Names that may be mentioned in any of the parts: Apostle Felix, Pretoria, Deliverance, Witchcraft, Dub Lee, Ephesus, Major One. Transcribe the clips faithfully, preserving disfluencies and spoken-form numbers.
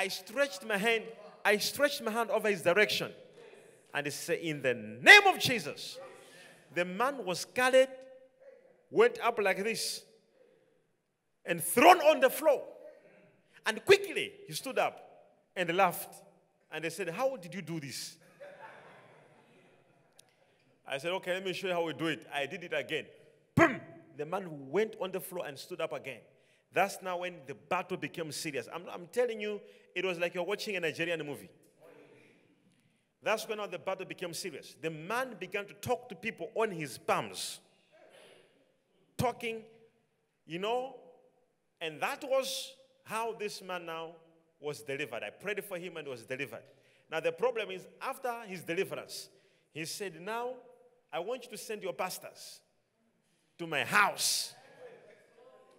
I stretched my hand, I stretched my hand over his direction. And he said, in the name of Jesus. The man was scarlet, went up like this, and thrown on the floor. And quickly he stood up and laughed. And they said, how did you do this? I said, okay, let me show you how we do it. I did it again. Boom! The man went on the floor and stood up again. That's now when the battle became serious. I'm, I'm telling you, it was like you're watching a Nigerian movie. That's when now the battle became serious. The man began to talk to people on his palms. Talking, you know, and that was how this man now was delivered. I prayed for him and was delivered. Now the problem is, after his deliverance, he said, now, I want you to send your pastors to my house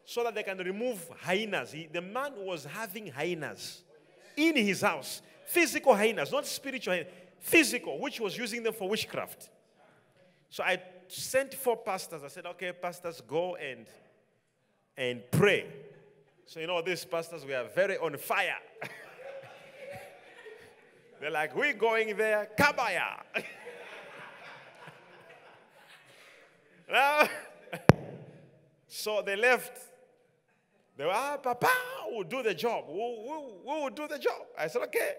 so that they can remove hyenas. He, the man was having hyenas in his house. Physical hyenas, not spiritual hyenas. Physical, which was using them for witchcraft. So I sent four pastors. I said, okay, pastors, go and, and pray. So you know, these pastors, we are very on fire. They're like, we're going there, kabaya. So they left. They were, ah, Papa, we'll do the job. We'll, we'll, we'll do the job. I said, okay.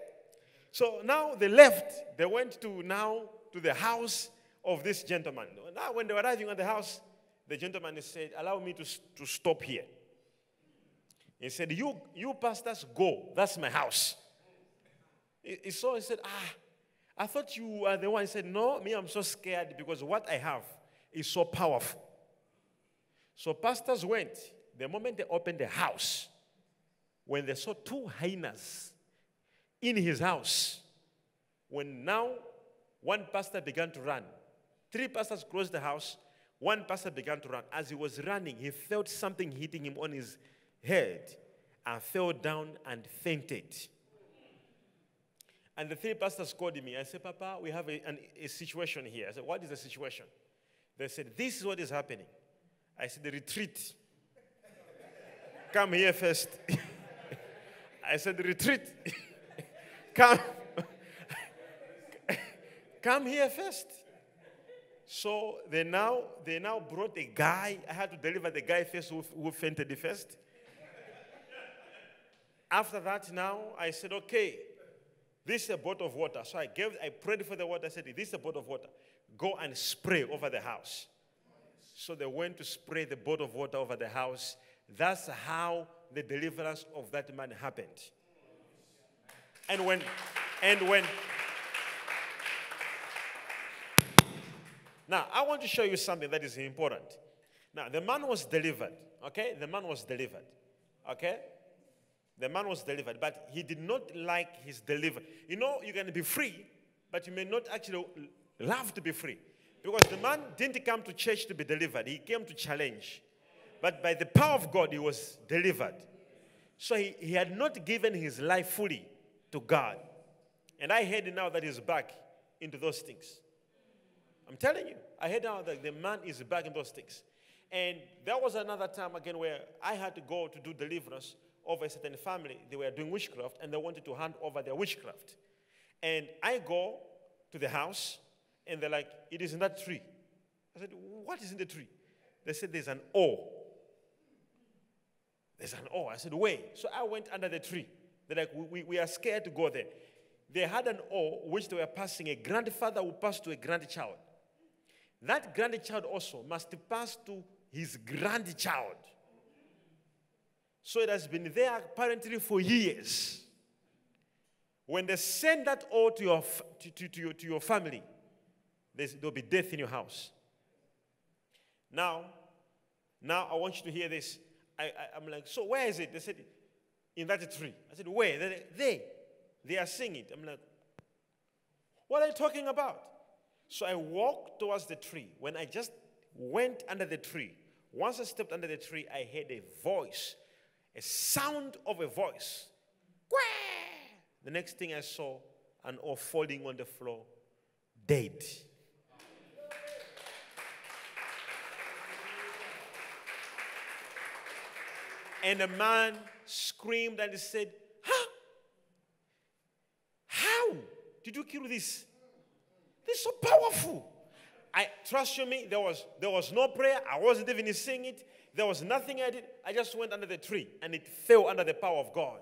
So now they left. They went to now to the house of this gentleman. Now when they were arriving at the house, the gentleman said, allow me to, to stop here. He said, you, you pastors, go. That's my house. He, he saw, he said, ah, I thought you were the one. He said, no, me, I'm so scared because what I have is so powerful. So pastors went. The moment they opened the house, when they saw two hyenas in his house, when now one pastor began to run, three pastors closed the house, one pastor began to run. As he was running, he felt something hitting him on his head and fell down and fainted. And the three pastors called me. I said, Papa, we have a, an, a situation here. I said, what is the situation? They said, this is what is happening. I said, the retreat. Come here first. I said, the retreat. Come. Come here first. So they now, they now brought a guy. I had to deliver the guy first who, who fainted first. After that now, I said, okay, this is a bottle of water. So I gave, I prayed for the water. I said, this is a bottle of water. Go and spray over the house. So they went to spray the bottle of water over the house. That's how the deliverance of that man happened. And when, and when. Now, I want to show you something that is important. Now, the man was delivered, okay? The man was delivered, okay? The man was delivered, but he did not like his delivery. You know, you can be free, but you may not actually love to be free. Because the man didn't come to church to be delivered. He came to challenge. But by the power of God, he was delivered. So he, he had not given his life fully to God. And I heard now that he's back into those things. I'm telling you, I heard now that the man is back in those things. And there was another time again where I had to go to do deliverance over a certain family. They were doing witchcraft and they wanted to hand over their witchcraft. And I go to the house and they're like, it is in that tree. I said, what is in the tree? They said, there's an O. There's an O. I said, wait. So I went under the tree. They're like, we, we, we are scared to go there. They had an O which they were passing. A grandfather who passed to a grandchild. That grandchild also must pass to his grandchild. So it has been there apparently for years. When they send that O to your, to, to, to your, to your family, there'll be death in your house. Now, now I want you to hear this. I, I, I'm like, so where is it? They said, in that tree. I said, where? They, they, they, they are seeing it. I'm like, what are you talking about? So I walked towards the tree. When I just went under the tree, once I stepped under the tree, I heard a voice, a sound of a voice. Quah! The next thing I saw, an O falling on the floor, dead. And the man screamed and he said, huh? Did you kill this? This is so powerful. I trust you me, there was, there was no prayer. I wasn't even singing it. There was nothing I did. I just went under the tree, and it fell under the power of God.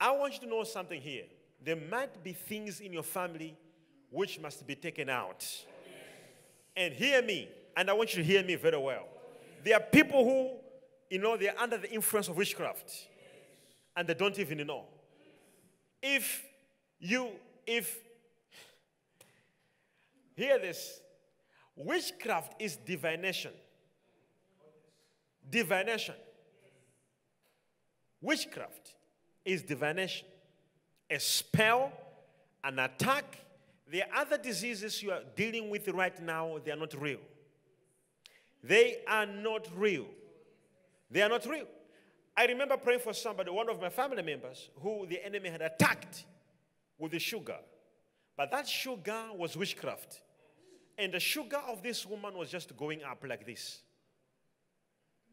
I want you to know something here. There might be things in your family which must be taken out. Yes. And hear me, and I want you to hear me very well. Yes. There are people who, you know, they're under the influence of witchcraft. Yes. And they don't even know. Yes. If you, if, hear this. Witchcraft is divination. Divination. Witchcraft is divination. A spell, an attack. The other diseases you are dealing with right now, they are not real. They are not real. They are not real. I remember praying for somebody, one of my family members, who the enemy had attacked with the sugar. But that sugar was witchcraft. And the sugar of this woman was just going up like this.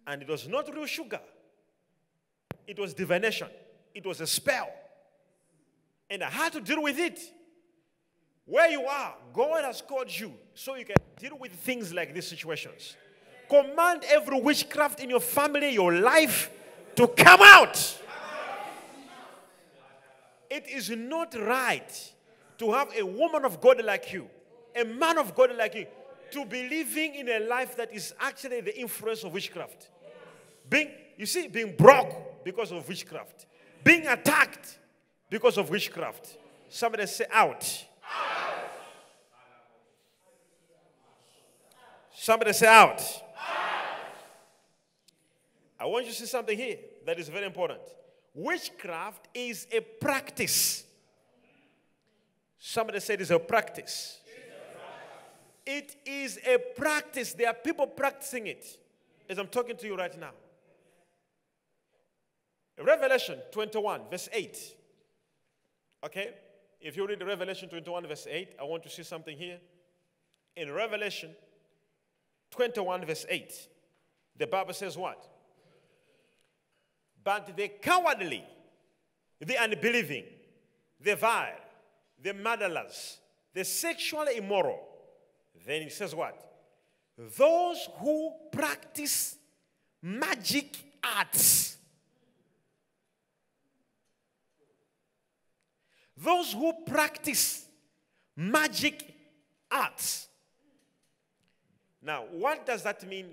And it was not real sugar. It was divination. It was a spell. And I had to deal with it. Where you are, God has called you so you can deal with things like these situations. Command every witchcraft in your family, your life, to come out. It is not right to have a woman of God like you, a man of God like you, to be living in a life that is actually the influence of witchcraft. Being, you see, being broke because of witchcraft. Being attacked because of witchcraft. Somebody say out. Out. Somebody say out. Out. I want you to see something here that is very important. Witchcraft is a practice. Somebody said it's a practice. It is a practice. There are people practicing it as I'm talking to you right now. Revelation twenty-one verse eight. Okay? If you read Revelation twenty-one verse eight, I want to see something here. In Revelation twenty-one verse eight, the Bible says what? But the cowardly, the unbelieving, the vile, the murderers, the sexually immoral. Then it says what? Those who practice magic arts. Those who practice magic arts. Now, what does that mean,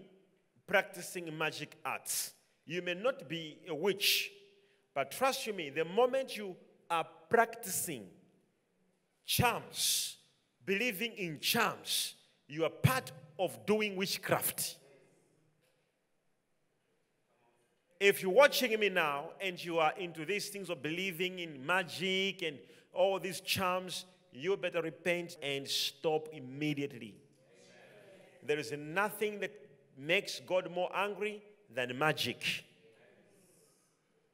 practicing magic arts? You may not be a witch, but trust you me, the moment you are practicing charms, believing in charms, you are part of doing witchcraft. If you're watching me now and you are into these things of believing in magic and all these charms, you better repent and stop immediately. Amen. There is nothing that makes God more angry than magic.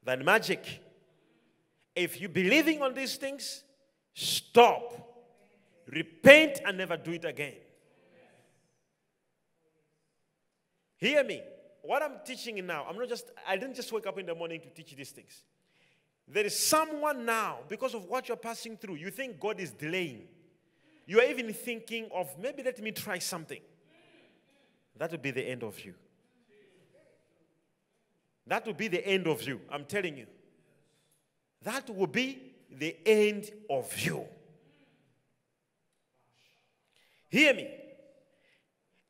Than magic. If you're believing on these things, stop. Repent and never do it again. Amen. Hear me. What I'm teaching now, I'm not just, I didn't just wake up in the morning to teach these things. There is someone now, because of what you're passing through, you think God is delaying. You are even thinking of, maybe let me try something. That will be the end of you. That will be the end of you. I'm telling you. That will be the end of you. Hear me.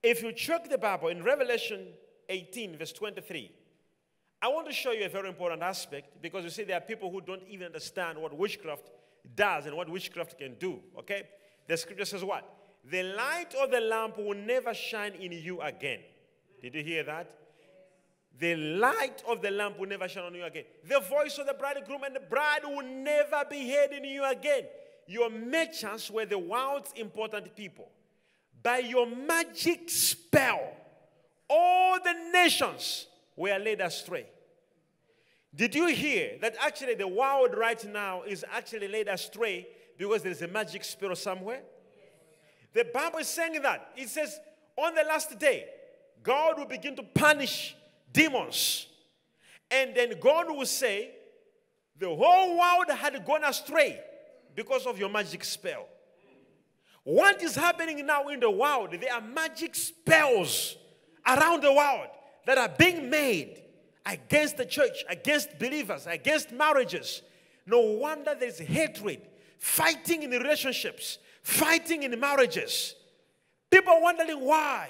If you check the Bible in Revelation eighteen, verse twenty-three, I want to show you a very important aspect, because you see there are people who don't even understand what witchcraft does and what witchcraft can do, okay? The scripture says what? The light of the lamp will never shine in you again. Did you hear that? The light of the lamp will never shine on you again. The voice of the bridegroom and the bride will never be heard in you again. Your merchants were the world's important people. By your magic spell, all the nations were led astray. Did you hear that actually the world right now is actually led astray because there's a magic spell somewhere? The Bible is saying that. It says, on the last day, God will begin to punish demons. And then God will say, the whole world had gone astray because of your magic spell. What is happening now in the world, there are magic spells around the world that are being made against the church, against believers, against marriages. No wonder there's hatred, fighting in relationships, fighting in marriages. People wondering why.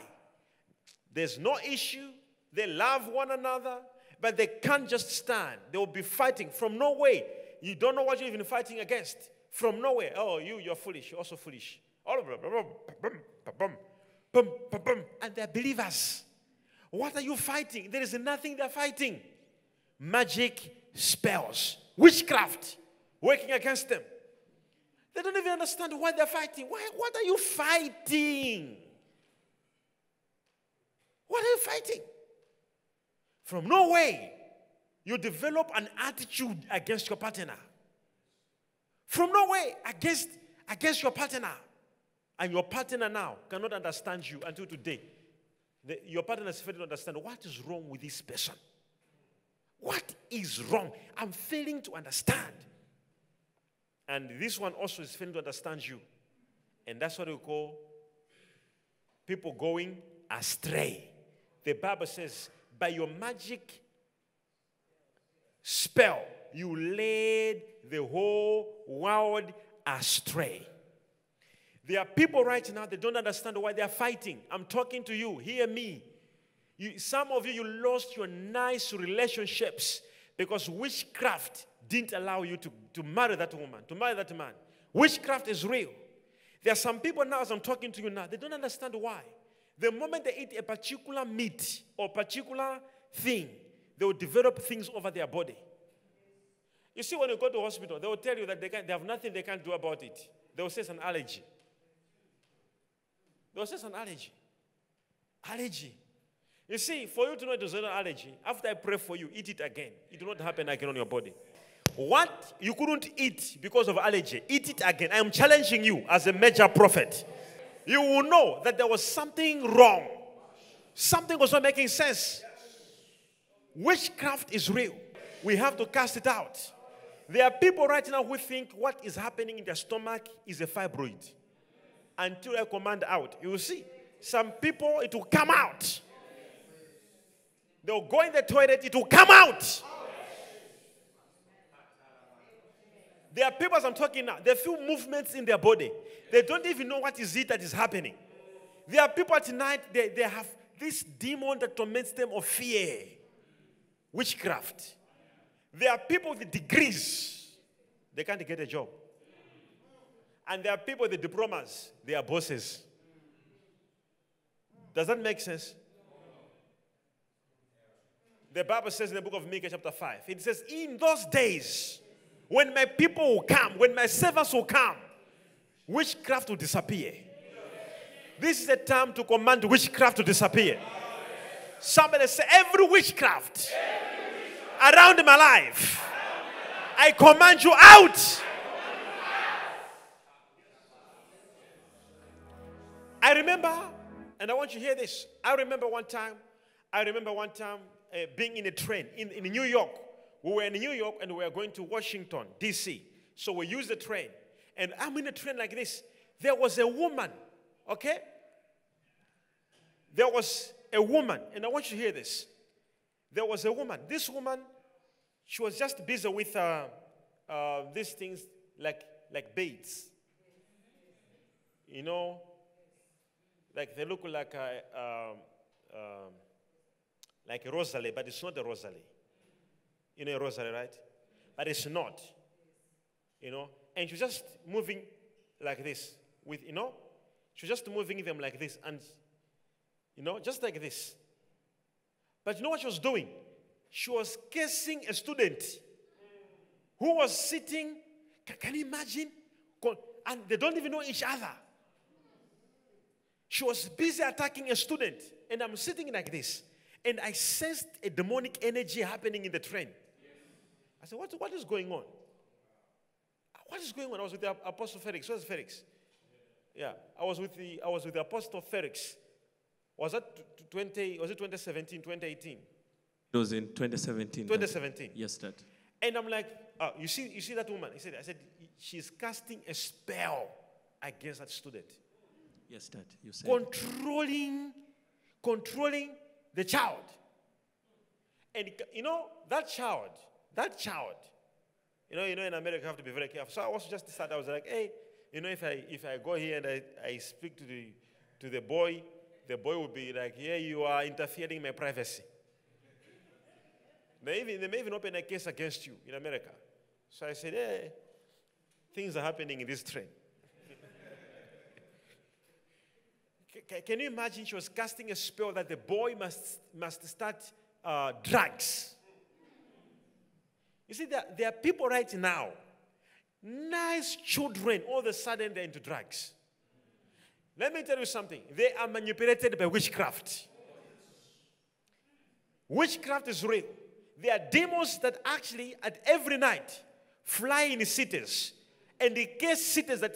There's no issue. They love one another, but they can't just stand. They will be fighting from nowhere. You don't know what you're even fighting against. From nowhere. Oh, you, you're foolish. You're also foolish. And they're believers. What are you fighting? There is nothing they're fighting. Magic spells. Witchcraft. Working against them. They don't even understand why they're fighting. Why, what are you fighting? What are you fighting? From no way, you develop an attitude against your partner. From no way, against, against your partner. And your partner now cannot understand you until today. The, your partner is failing to understand what is wrong with this person. What is wrong? I'm failing to understand. And this one also is failing to understand you. And that's what we call people going astray. The Bible says, by your magic spell, you led the whole world astray. There are people right now that don't understand why they are fighting. I'm talking to you. Hear me. You, some of you, you lost your nice relationships because witchcraft didn't allow you to, to marry that woman, to marry that man. Witchcraft is real. There are some people now, as I'm talking to you now, they don't understand why. The moment they eat a particular meat or particular thing, they will develop things over their body. You see, when you go to the hospital, they will tell you that they, can, they have nothing they can do about it. They will say it's an allergy. They will say it's an allergy. Allergy. You see, for you to know it was an allergy, after I pray for you, eat it again. It will not happen again on your body. What you couldn't eat because of allergy, eat it again. I am challenging you as a major prophet. You will know that there was something wrong. Something was not making sense. Witchcraft is real. We have to cast it out. There are people right now who think what is happening in their stomach is a fibroid. Until I command out. You will see. Some people, it will come out. They will go in the toilet, it will come out. There are people, as I'm talking now, they feel movements in their body. They don't even know what is it that is happening. There are people tonight, they, they have this demon that torments them of fear. Witchcraft. There are people with degrees. They can't get a job. And there are people with diplomas. They are bosses. Does that make sense? The Bible says in the book of Micah chapter five, it says, in those days, when my people will come, when my servants will come, witchcraft will disappear. This is the time to command witchcraft to disappear. Somebody say, every witchcraft, every witchcraft around my life, around my life, I command you out. I command you out. I remember, and I want you to hear this. I remember one time, I remember one time uh, being in a train in, in New York. We were in New York and we were going to Washington, D C So we used the train. And I'm in a train like this. There was a woman, okay? There was a woman, and I want you to hear this. There was a woman. This woman, she was just busy with uh, uh, these things like, like beads. You know, like they look like a, um, um, like a rosary, but it's not a rosary. You know a rosary, right? But it's not. You know? And she's just moving like this. With, you know? She's just moving them like this. And, you know, just like this. But you know what she was doing? She was kissing a student who was sitting. Can you imagine? And they don't even know each other. She was busy attacking a student. And I'm sitting like this. And I sensed a demonic energy happening in the train. I said, what, what is going on? What is going on? I was with the Apostle Felix. Where's Felix? Yeah, I was with the, I was with the Apostle Felix. Was that twenty? Was it twenty seventeen, twenty eighteen? It was in twenty seventeen. twenty seventeen. Yes, Dad. And I'm like, oh, you see, you see that woman? He said, I said, she's casting a spell against that student. Yes, Dad, you said. Controlling, controlling the child. And, you know, that child, that child, you know, you know, in America, you have to be very careful. So I was just decided, I was like, hey, you know, if I, if I go here and I, I speak to the, to the boy, the boy will be like, yeah, you are interfering in my privacy. They, even, they may even open a case against you in America. So I said, hey, things are happening in this train. Can you imagine? She was casting a spell that the boy must, must start uh, drugs. You see, there, there are people right now, nice children, all of a sudden they're into drugs. Let me tell you something. They are manipulated by witchcraft. Witchcraft is real. There are demons that actually, at every night, fly in cities. And they case cities that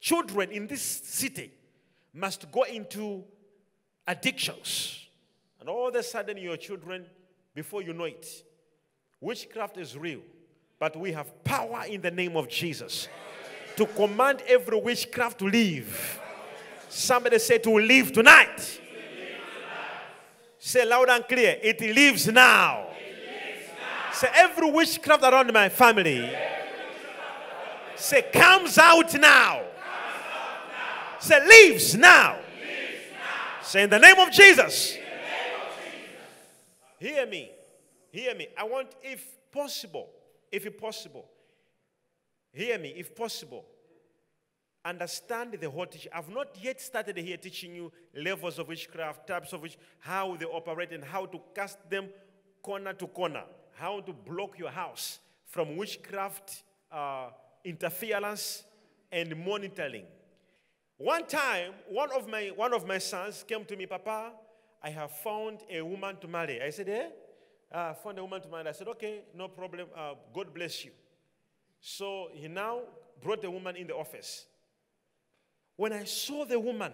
children in this city must go into addictions. And all of a sudden, your children, before you know it, witchcraft is real. But we have power in the name of Jesus to command every witchcraft to leave. Somebody said to leave tonight. Say loud and clear, it lives now. now. Say every witchcraft around my family. Around my Say comes out, comes out now. Say lives now. Lives now. Say in the, in the name of Jesus. Hear me. Hear me. I want, if possible, if possible, hear me, if possible, understand the whole teaching. I've not yet started here teaching you levels of witchcraft, types of witch, how they operate and how to cast them corner to corner, how to block your house from witchcraft uh, interference and monitoring. One time, one of my one of my sons came to me, Papa, I have found a woman to marry. I said, eh? I found a woman to marry. I said, okay, no problem. Uh, God bless you. So he now brought the woman in the office. When I saw the woman,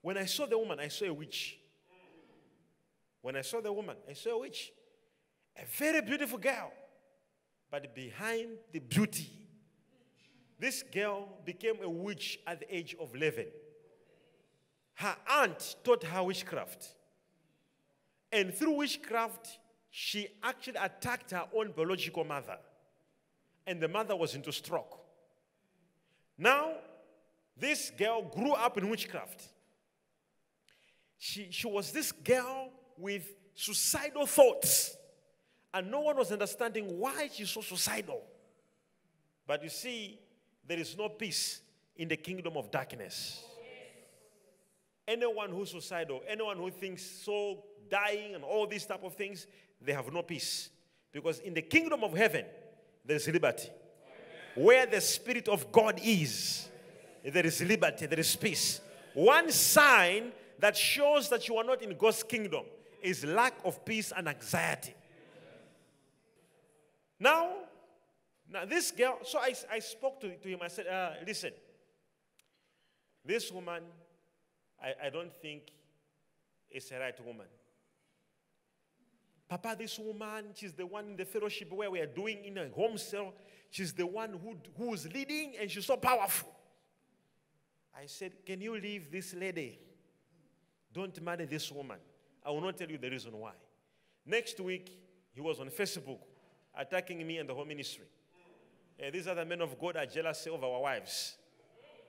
when I saw the woman, I saw a witch. When I saw the woman, I saw a witch. A very beautiful girl. But behind the beauty, this girl became a witch at the age of eleven. Her aunt taught her witchcraft. And through witchcraft, she actually attacked her own biological mother. And the mother was into stroke. Now, this girl grew up in witchcraft. She, she was this girl with suicidal thoughts. And no one was understanding why she's so suicidal. But you see, there is no peace in the kingdom of darkness. Anyone who's suicidal, anyone who thinks so, dying and all these type of things, they have no peace. Because in the kingdom of heaven, there is liberty. Amen. Where the Spirit of God is, there is liberty, there is peace. One sign that shows that you are not in God's kingdom is lack of peace and anxiety. Now, now this girl, so I, I spoke to, to him, I said, uh, listen, this woman, I, I don't think is a right woman. Papa, this woman, she's the one in the fellowship where we are doing in a home cell. She's the one who, who is leading and she's so powerful. I said, can you leave this lady? Don't marry this woman. I will not tell you the reason why. Next week, he was on Facebook attacking me and the whole ministry. And these other men of God are jealous of our wives.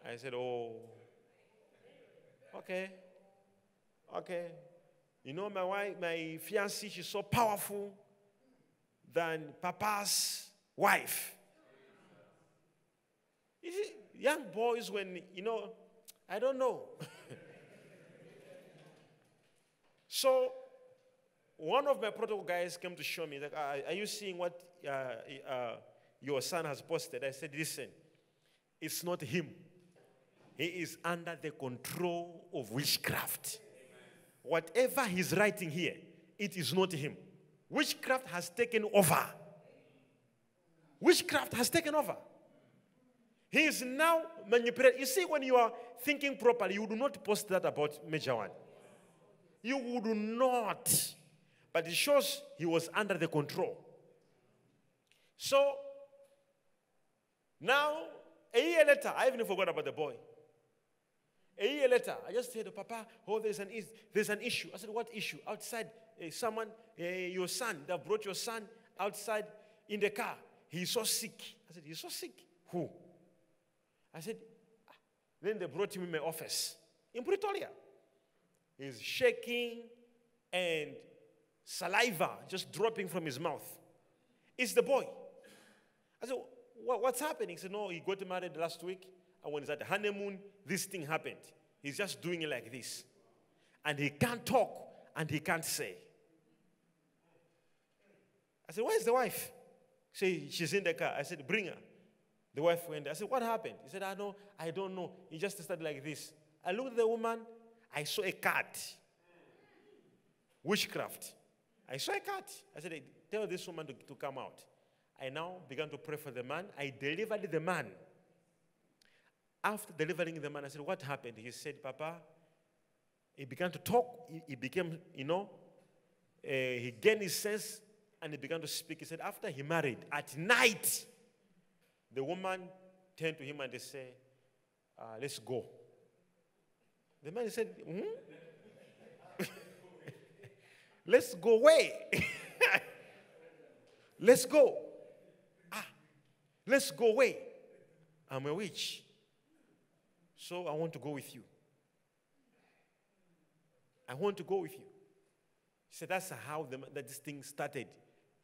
I said, oh, okay, okay. You know, my wife, my fiancée, she's so powerful than Papa's wife. You see, young boys, when, you know, I don't know. So, one of my protocol guys came to show me, like, are, are you seeing what uh, uh, your son has posted? I said, listen, it's not him. He is under the control of witchcraft. Whatever he's writing here, it is not him. Witchcraft has taken over. Witchcraft has taken over. He is now manipulating. You see, when you are thinking properly, you do not post that about Major One. You would not. But it shows he was under the control. So, now, a year later, I even forgot about the boy. A year later, I just said, Papa, oh, there's an, is- there's an issue. I said, what issue? Outside, uh, someone, uh, your son, that brought your son outside in the car. He's so sick. I said, he's so sick? Who? I said, ah. Then they brought him in my office in Pretoria. He's shaking and saliva just dropping from his mouth. It's the boy. I said, what's happening? He said, no, he got married last week. And when he's at the honeymoon, this thing happened. He's just doing it like this. And he can't talk and he can't say. I said, where's the wife? She said, she's in the car. I said, bring her. The wife went there. I said, what happened? He said, I know, I don't know. He just started like this. I looked at the woman. I saw a cat. Witchcraft. I saw a cat. I said, hey, tell this woman to, to come out. I now began to pray for the man. I delivered the man. After delivering the man, I said, what happened? He said, Papa, he began to talk. He, he became, you know, uh, he gained his sense and he began to speak. He said, after he married, at night, the woman turned to him and they said, uh, let's go. The man said, hmm? Let's go away. Let's go. Ah, let's go away. I'm a witch. So I want to go with you. I want to go with you. He said, that's how the, that this thing started.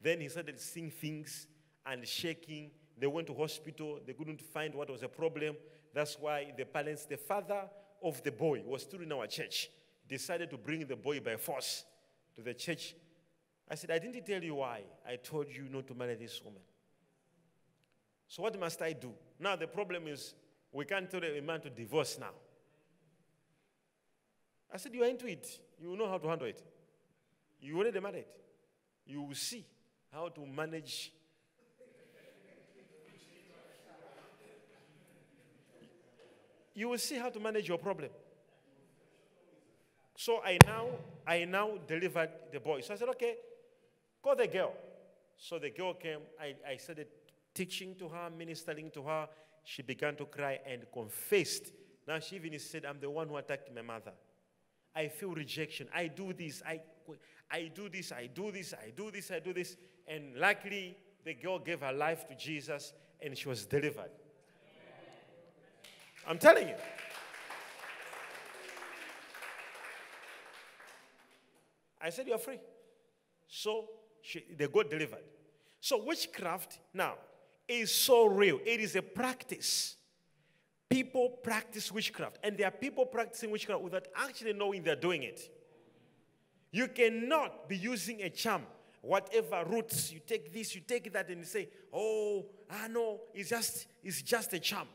Then he started seeing things and shaking. They went to hospital. They couldn't find what was the problem. That's why the parents, the father of the boy was still in our church, decided to bring the boy by force to the church. I said, I didn't tell you why. I told you not to marry this woman. So what must I do? Now the problem is we can't tell a man to divorce now. I said, you are into it. You know how to handle it. You already married. You will see how to manage. You will see how to manage your problem. So I now, I now delivered the boy. So I said, okay, call the girl. So the girl came. I, I started teaching to her, ministering to her. She began to cry and confessed. Now she even said, I'm the one who attacked my mother. I feel rejection. I do this. I, I do this. I do this. I do this. I do this. And luckily, the girl gave her life to Jesus and she was delivered. I'm telling you. I said, you're free. So she, they got delivered. So witchcraft now is so real. It is a practice. People practice witchcraft. And there are people practicing witchcraft without actually knowing they're doing it. You cannot be using a charm. Whatever roots, you take this, you take that, and you say, oh, I know, it's just, it's just a charm.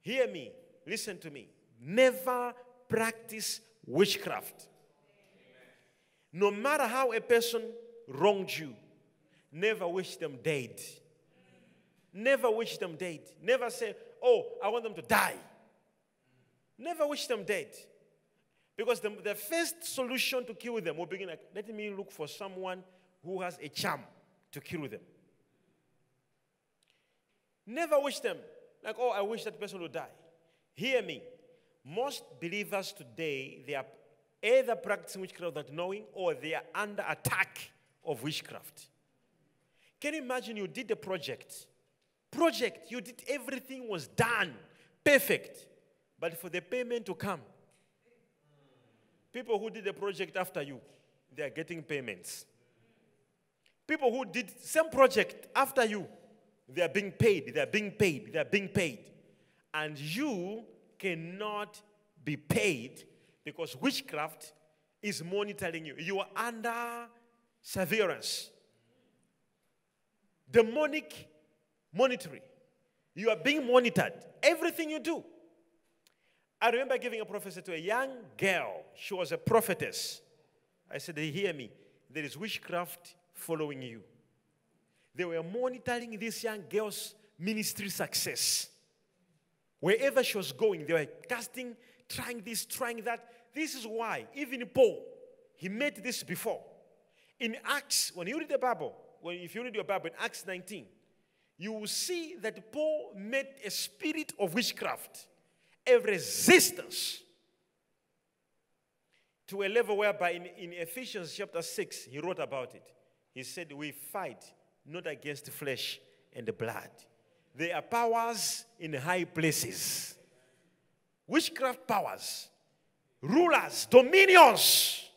Hear me. Listen to me. Never practice witchcraft. No matter how a person wronged you, never wish them dead. Never wish them dead. Never say, oh, I want them to die. Never wish them dead. Because the, the first solution to kill them will begin like, let me look for someone who has a charm to kill them. Never wish them. Like, oh, I wish that person would die. Hear me. Most believers today, they are either practicing witchcraft without knowing, or they are under attack of witchcraft. Can you imagine you did the project? Project, you did, everything was done. Perfect. But for the payment to come, people who did the project after you, they are getting payments. People who did the same project after you, they are being paid, they are being paid, they are being paid. And you cannot be paid because witchcraft is monitoring you. You are under surveillance. Demonic monitoring. You are being monitored. Everything you do. I remember giving a prophecy to a young girl. She was a prophetess. I said, hear me. There is witchcraft following you. They were monitoring this young girl's ministry success. Wherever she was going, they were casting, trying this, trying that. This is why, even Paul, he met this before. In Acts, when you read the Bible, when if you read your Bible in Acts nineteen, you will see that Paul met a spirit of witchcraft, a resistance, to a level whereby in, in Ephesians chapter six, he wrote about it. He said, we fight not against flesh and blood. There are powers in high places. Witchcraft powers, rulers, dominions,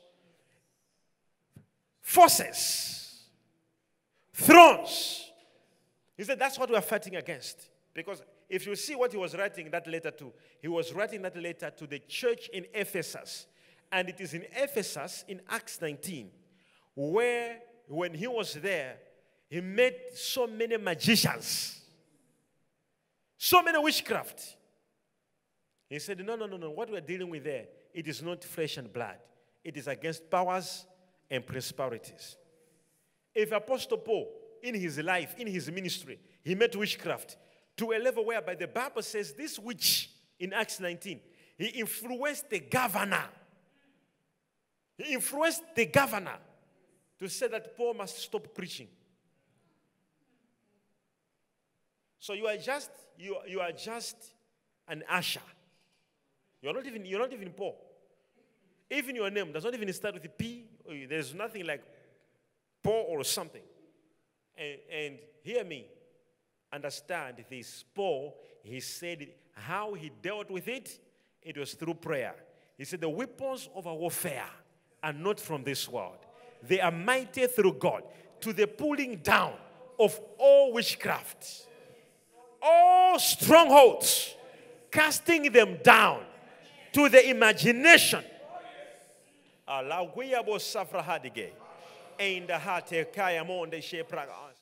forces, thrones. He said that's what we are fighting against. Because if you see what he was writing that letter to, he was writing that letter to the church in Ephesus. And it is in Ephesus, in Acts nineteen, where when he was there, he met so many magicians, so many witchcraft. He said, no, no, no, no, what we're dealing with there, it is not flesh and blood. It is against powers and principalities. If Apostle Paul, in his life, in his ministry, he met witchcraft to a level whereby the Bible says this witch in Acts nineteen, he influenced the governor. He influenced the governor to say that Paul must stop preaching. So you are just, you, you are just an usher. You're not even, you're not even Paul. Even your name does not even start with a P. There's nothing like Paul or something. And, and hear me, understand this. Paul, he said how he dealt with it, it was through prayer. He said the weapons of our warfare are not from this world. They are mighty through God to the pulling down of all witchcraft, all strongholds, casting them down to the imagination. And the heart